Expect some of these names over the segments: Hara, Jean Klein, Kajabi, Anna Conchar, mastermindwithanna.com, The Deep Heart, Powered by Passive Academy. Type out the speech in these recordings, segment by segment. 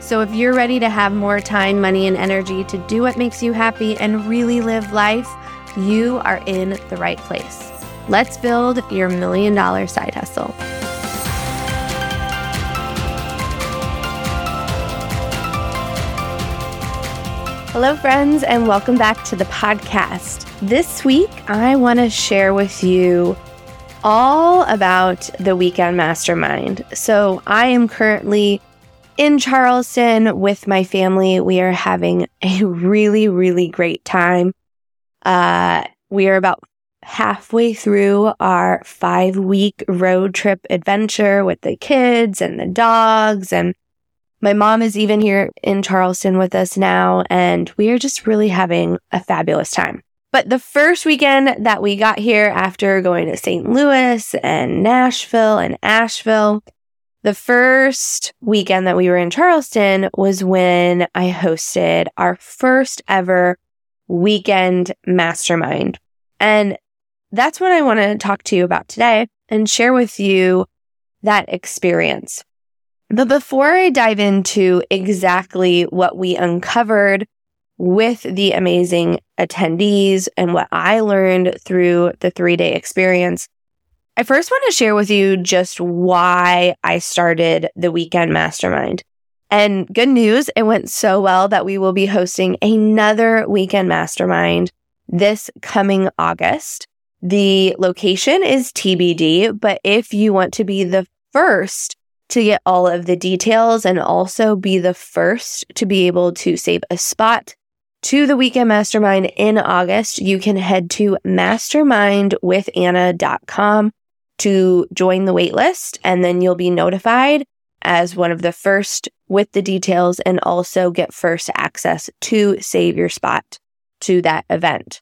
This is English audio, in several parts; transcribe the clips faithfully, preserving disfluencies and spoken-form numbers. So if you're ready to have more time, money, and energy to do what makes you happy and really live life, you are in the right place. Let's build your million dollar side hustle. Hello, friends, and welcome back to the podcast. This week, I want to share with you all about the Weekend Mastermind. So I am currently in Charleston with my family. We are having a really, really great time. Uh, we are about halfway through our five-week road trip adventure with the kids and the dogs. And my mom is even here in Charleston with us now. And we are just really having a fabulous time. But the first weekend that we got here after going to Saint Louis and Nashville and Asheville, the first weekend that we were in Charleston was when I hosted our first ever weekend mastermind. And that's what I want to talk to you about today and share with you that experience. But before I dive into exactly what we uncovered with the amazing attendees and what I learned through the three-day experience, I first want to share with you just why I started the Weekend Mastermind. And good news, it went so well that we will be hosting another Weekend Mastermind this coming August. The location is T B D, but if you want to be the first to get all of the details and also be the first to be able to save a spot to the Weekend Mastermind in August, you can head to mastermind with anna dot com to join the waitlist, and then you'll be notified as one of the first with the details and also get first access to save your spot to that event.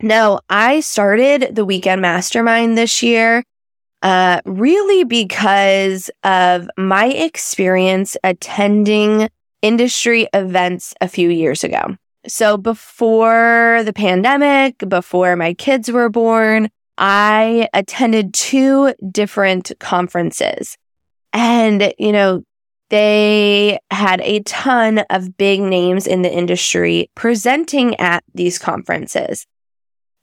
Now, I started the Weekend Mastermind this year uh, really because of my experience attending industry events a few years ago. So before the pandemic, before my kids were born, I attended two different conferences. And, you know, they had a ton of big names in the industry presenting at these conferences.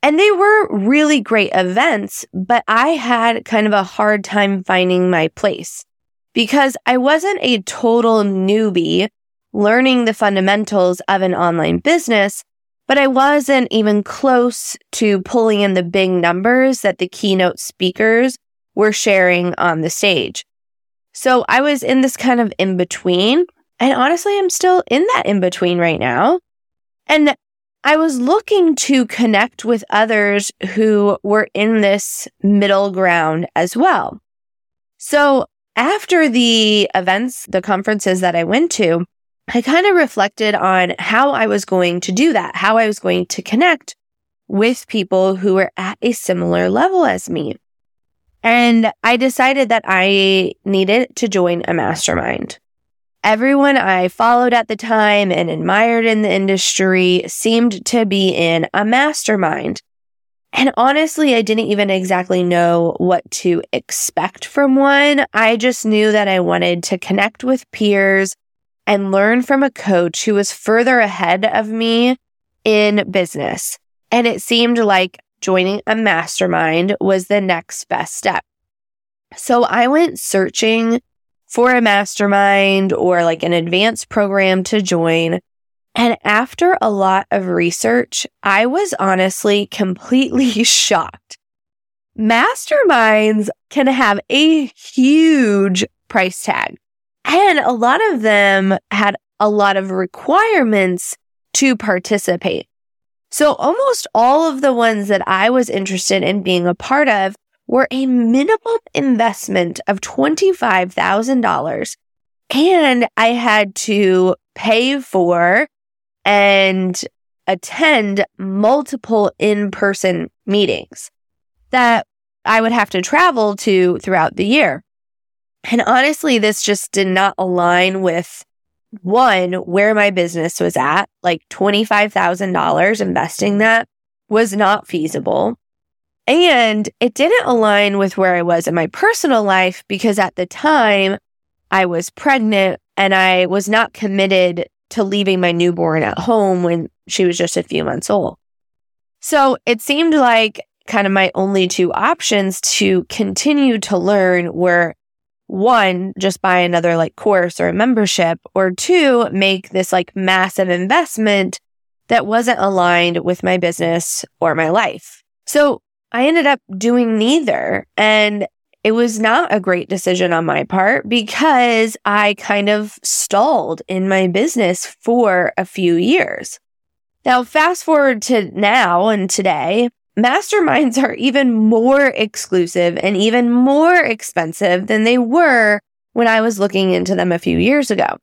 And they were really great events, but I had kind of a hard time finding my place because I wasn't a total newbie learning the fundamentals of an online business, but I wasn't even close to pulling in the big numbers that the keynote speakers were sharing on the stage. So I was in this kind of in-between, and honestly, I'm still in that in-between right now. And I was looking to connect with others who were in this middle ground as well. So after the events, the conferences that I went to, I kind of reflected on how I was going to do that, how I was going to connect with people who were at a similar level as me. And I decided that I needed to join a mastermind. Everyone I followed at the time and admired in the industry seemed to be in a mastermind. And honestly, I didn't even exactly know what to expect from one. I just knew that I wanted to connect with peers and learn from a coach who was further ahead of me in business. And it seemed like joining a mastermind was the next best step. So I went searching for a mastermind or like an advanced program to join. And after a lot of research, I was honestly completely shocked. Masterminds can have a huge price tag. And a lot of them had a lot of requirements to participate. So almost all of the ones that I was interested in being a part of were a minimum investment of twenty-five thousand dollars And I had to pay for and attend multiple in-person meetings that I would have to travel to throughout the year. And honestly, this just did not align with, one, where my business was at. Like twenty-five thousand dollars investing that was not feasible. And it didn't align with where I was in my personal life because at the time I was pregnant and I was not committed to leaving my newborn at home when she was just a few months old. So it seemed like kind of my only two options to continue to learn were, one, just buy another like course or a membership, or two, make this like massive investment that wasn't aligned with my business or my life. So I ended up doing neither. And it was not a great decision on my part because I kind of stalled in my business for a few years. Now, fast forward to now and today, masterminds are even more exclusive and even more expensive than they were when I was looking into them a few years ago.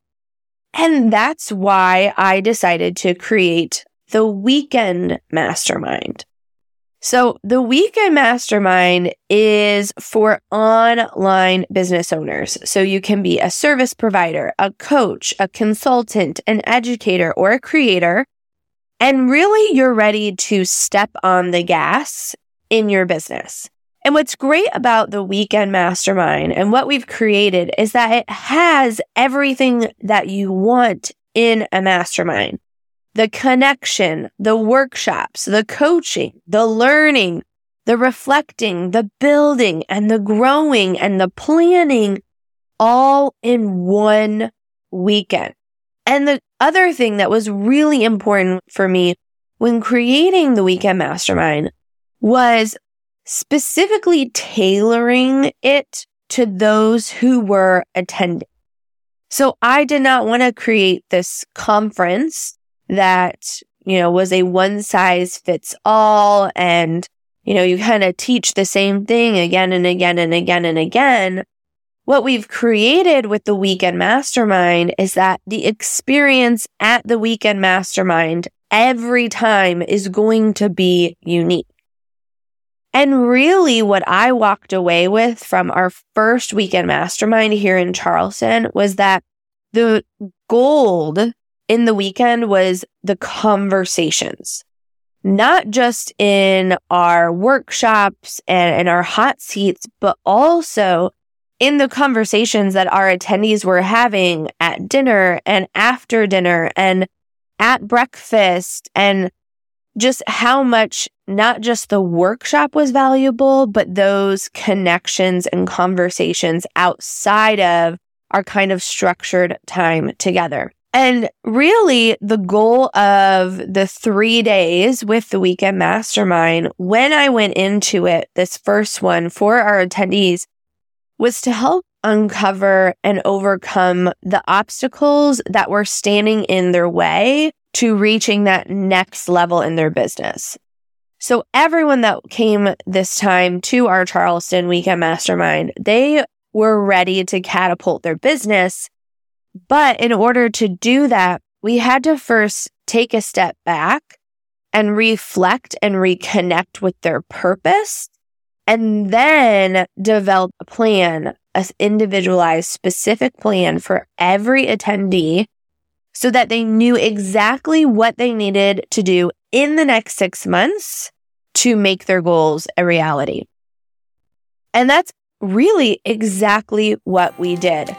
And that's why I decided to create the Weekend Mastermind. So the Weekend Mastermind is for online business owners. So you can be a service provider, a coach, a consultant, an educator, or a creator. And really, you're ready to step on the gas in your business. And what's great about the Weekend Mastermind and what we've created is that it has everything that you want in a mastermind. The connection, the workshops, the coaching, the learning, the reflecting, the building, and the growing, and the planning all in one weekend. And the other thing that was really important for me when creating the Weekend Mastermind was specifically tailoring it to those who were attending. So I did not want to create this conference that, you know, was a one size fits all. And, you know, you kind of teach the same thing again and again and again and again. What we've created with the Weekend Mastermind is that the experience at the Weekend Mastermind every time is going to be unique. And really what I walked away with from our first Weekend Mastermind here in Charleston was that the gold in the weekend was the conversations, not just in our workshops and in our hot seats, but also in the conversations that our attendees were having at dinner and after dinner and at breakfast, and just how much not just the workshop was valuable, but those connections and conversations outside of our kind of structured time together. And really, the goal of the three days with the Weekend Mastermind, when I went into it, this first one for our attendees, was to help uncover and overcome the obstacles that were standing in their way to reaching that next level in their business. So everyone that came this time to our Charleston Weekend Mastermind, they were ready to catapult their business. But in order to do that, we had to first take a step back and reflect and reconnect with their purpose, and then develop a plan, an individualized, specific plan for every attendee so that they knew exactly what they needed to do in the next six months to make their goals a reality. And that's really exactly what we did.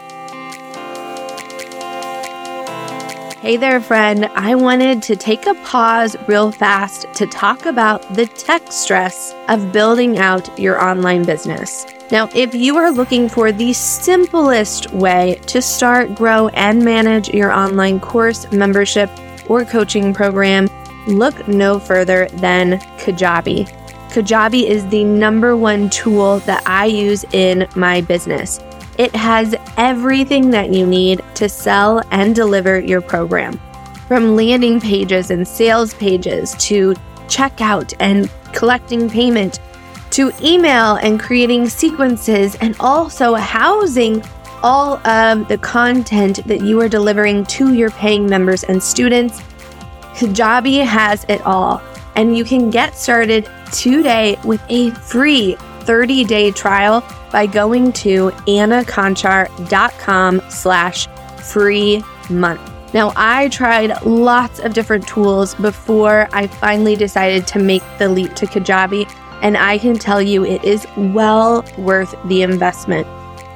Hey there, friend. I wanted to take a pause real fast to talk about the tech stress of building out your online business. Now, if you are looking for the simplest way to start, grow, and manage your online course, membership, or coaching program, look no further than Kajabi. Kajabi is the number one tool that I use in my business. It has everything that you need to sell and deliver your program. From landing pages and sales pages to checkout and collecting payment to email and creating sequences and also housing all of the content that you are delivering to your paying members and students. Kajabi has it all, and you can get started today with a free thirty-day trial by going to anna conchar dot com slash free month. Now, I tried lots of different tools before I finally decided to make the leap to Kajabi, and I can tell you it is well worth the investment.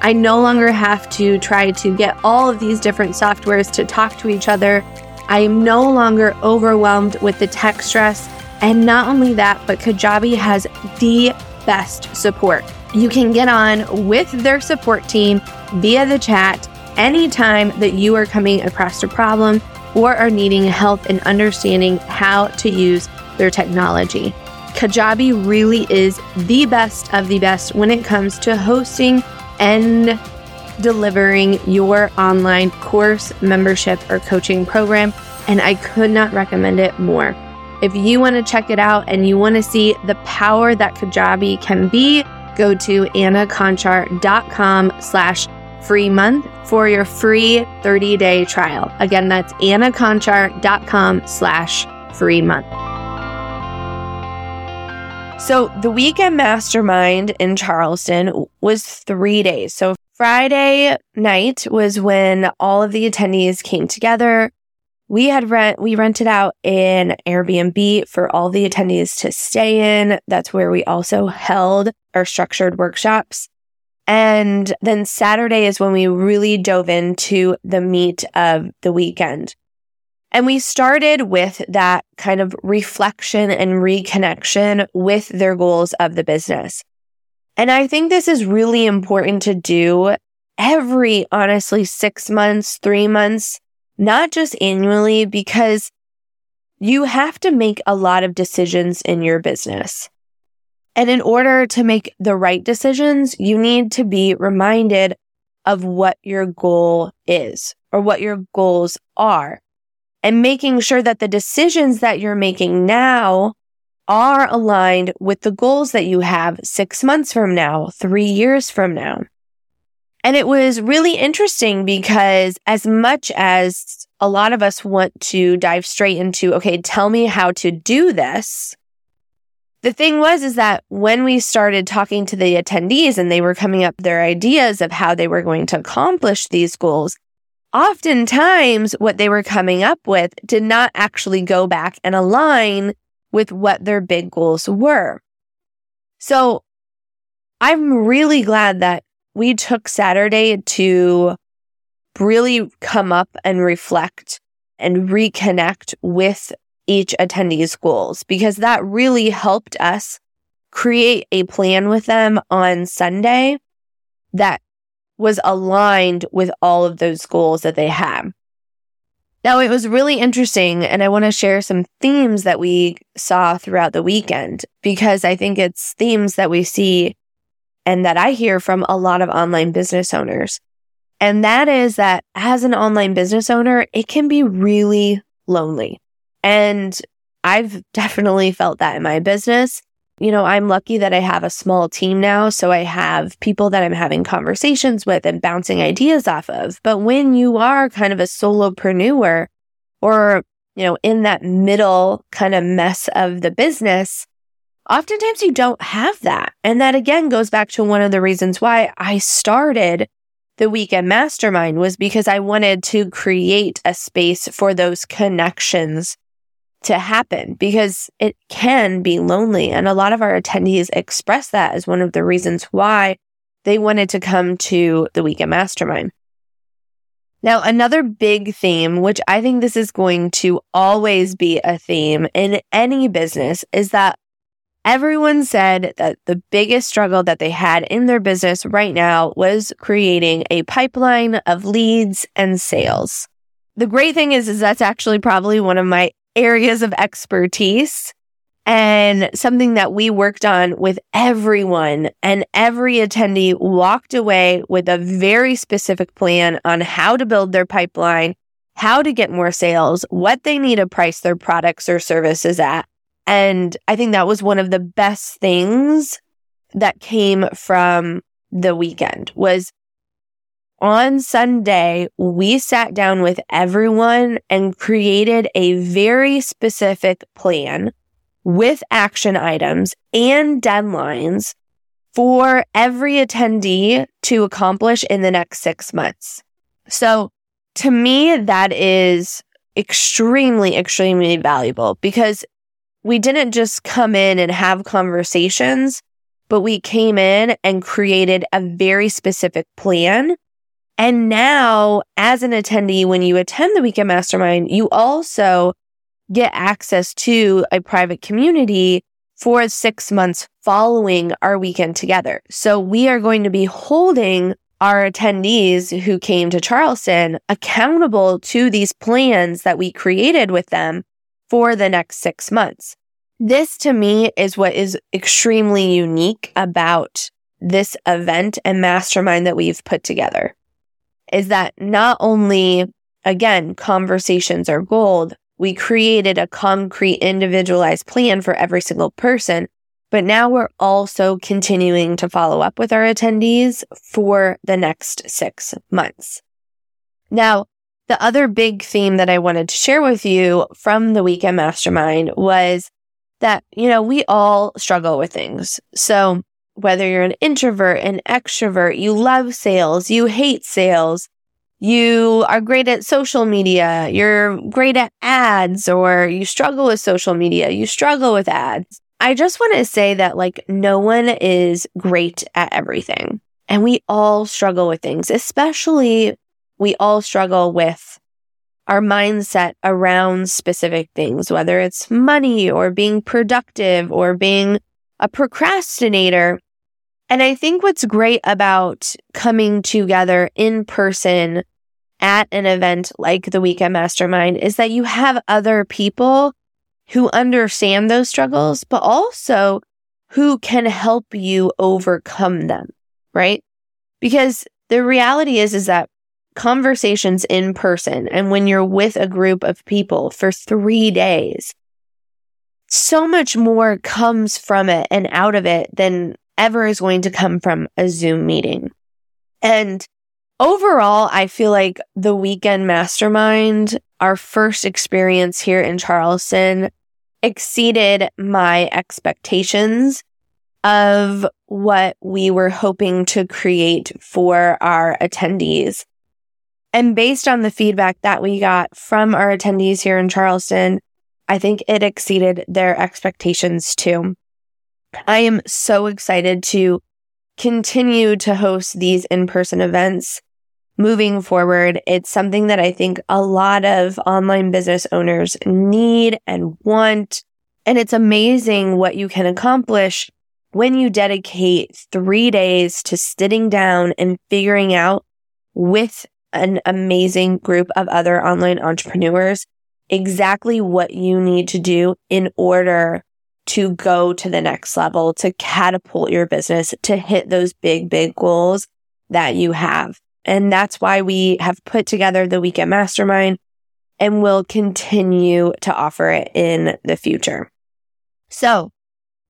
I no longer have to try to get all of these different softwares to talk to each other. I am no longer overwhelmed with the tech stress. And not only that, but Kajabi has the best support. You can get on with their support team via the chat anytime that you are coming across a problem or are needing help in understanding how to use their technology. Kajabi really is the best of the best when it comes to hosting and delivering your online course, membership, or coaching program, and I could not recommend it more. If you want to check it out and you want to see the power that Kajabi can be, go to anna conchar dot com slash free month for your free thirty-day trial. Again, that's anna conchar dot com slash free month. So the weekend mastermind in Charleston was three days. So Friday night was when all of the attendees came together. We had rent, we rented out an Airbnb for all the attendees to stay in. That's where we also held our structured workshops. And then Saturday is when we really dove into the meat of the weekend. And we started with that kind of reflection and reconnection with their goals of the business. And I think this is really important to do every, honestly, six months, three months, not just annually, because you have to make a lot of decisions in your business. And in order to make the right decisions, you need to be reminded of what your goal is or what your goals are, and making sure that the decisions that you're making now are aligned with the goals that you have six months from now, three years from now. And it was really interesting because as much as a lot of us want to dive straight into, okay, tell me how to do this, the thing was is that when we started talking to the attendees and they were coming up with their ideas of how they were going to accomplish these goals, oftentimes what they were coming up with did not actually go back and align with what their big goals were. So I'm really glad that we took Saturday to really come up and reflect and reconnect with each attendee's goals, because that really helped us create a plan with them on Sunday that was aligned with all of those goals that they had. Now, it was really interesting, and I want to share some themes that we saw throughout the weekend, because I think it's themes that we see and that I hear from a lot of online business owners. And that is that as an online business owner, it can be really lonely. And I've definitely felt that in my business. You know, I'm lucky that I have a small team now, so I have people that I'm having conversations with and bouncing ideas off of. But when you are kind of a solopreneur or, you know, in that middle kind of mess of the business, oftentimes you don't have that. And that again goes back to one of the reasons why I started the Weekend Mastermind, was because I wanted to create a space for those connections to happen, because it can be lonely. And a lot of our attendees express that as one of the reasons why they wanted to come to the Weekend Mastermind. Now, another big theme, which I think this is going to always be a theme in any business, is that everyone said that the biggest struggle that they had in their business right now was creating a pipeline of leads and sales. The great thing is, is that's actually probably one of my areas of expertise and something that we worked on with everyone, and every attendee walked away with a very specific plan on how to build their pipeline, how to get more sales, what they need to price their products or services at. And I think that was one of the best things that came from the weekend, was on Sunday, we sat down with everyone and created a very specific plan with action items and deadlines for every attendee to accomplish in the next six months. So to me, that is extremely, extremely valuable because we didn't just come in and have conversations, but we came in and created a very specific plan. And now as an attendee, when you attend the Weekend Mastermind, you also get access to a private community for six months following our weekend together. So we are going to be holding our attendees who came to Charleston accountable to these plans that we created with them for the next six months. This to me is what is extremely unique about this event and mastermind that we've put together, is that not only, again, conversations are gold, we created a concrete individualized plan for every single person, but now we're also continuing to follow up with our attendees for the next six months. Now, the other big theme that I wanted to share with you from the Weekend Mastermind was that, you know, we all struggle with things. So whether you're an introvert, an extrovert, you love sales, you hate sales, you are great at social media, you're great at ads, or you struggle with social media, you struggle with ads. I just want to say that, like, no one is great at everything. And we all struggle with things, especially we all struggle with our mindset around specific things, whether it's money or being productive or being a procrastinator. And I think what's great about coming together in person at an event like the Weekend Mastermind is that you have other people who understand those struggles, but also who can help you overcome them, right? Because the reality is, is that conversations in person and when you're with a group of people for three days, so much more comes from it and out of it than ever is going to come from a Zoom meeting. And overall, I feel like the Weekend Mastermind, our first experience here in Charleston, exceeded my expectations of what we were hoping to create for our attendees. And based on the feedback that we got from our attendees here in Charleston, I think it exceeded their expectations too. I am so excited to continue to host these in-person events moving forward. It's something that I think a lot of online business owners need and want. And it's amazing what you can accomplish when you dedicate three days to sitting down and figuring out with an amazing group of other online entrepreneurs exactly what you need to do in order to go to the next level, to catapult your business, to hit those big, big goals that you have. And that's why we have put together the Weekend Mastermind and will continue to offer it in the future. So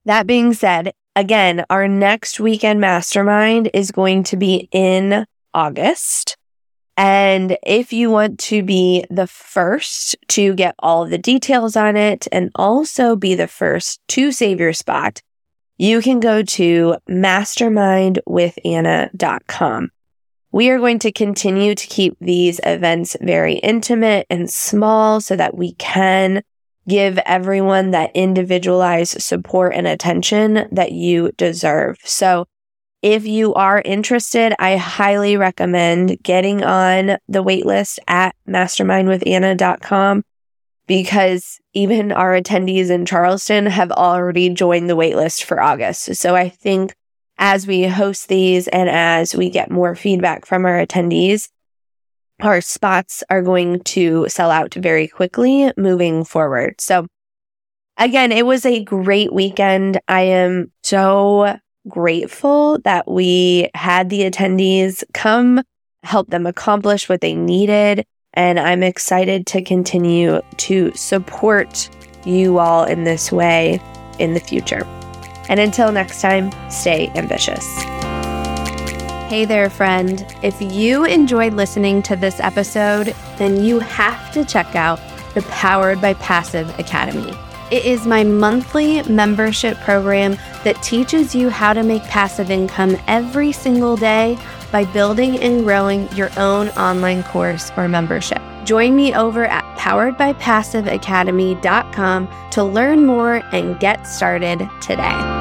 that being said, again, our next Weekend Mastermind is going to be in August. And if you want to be the first to get all the details on it and also be the first to save your spot, you can go to mastermind with anna dot com. We are going to continue to keep these events very intimate and small so that we can give everyone that individualized support and attention that you deserve. So if you are interested, I highly recommend getting on the waitlist at mastermind with anna dot com because even our attendees in Charleston have already joined the waitlist for August. So I think as we host these and as we get more feedback from our attendees, our spots are going to sell out very quickly moving forward. So again, it was a great weekend. I am so grateful that we had the attendees come, help them accomplish what they needed. And I'm excited to continue to support you all in this way in the future. And until next time, stay ambitious. Hey there, friend. If you enjoyed listening to this episode, then you have to check out the Powered by Passive Academy. It is my monthly membership program that teaches you how to make passive income every single day by building and growing your own online course or membership. Join me over at powered by passive academy dot com to learn more and get started today.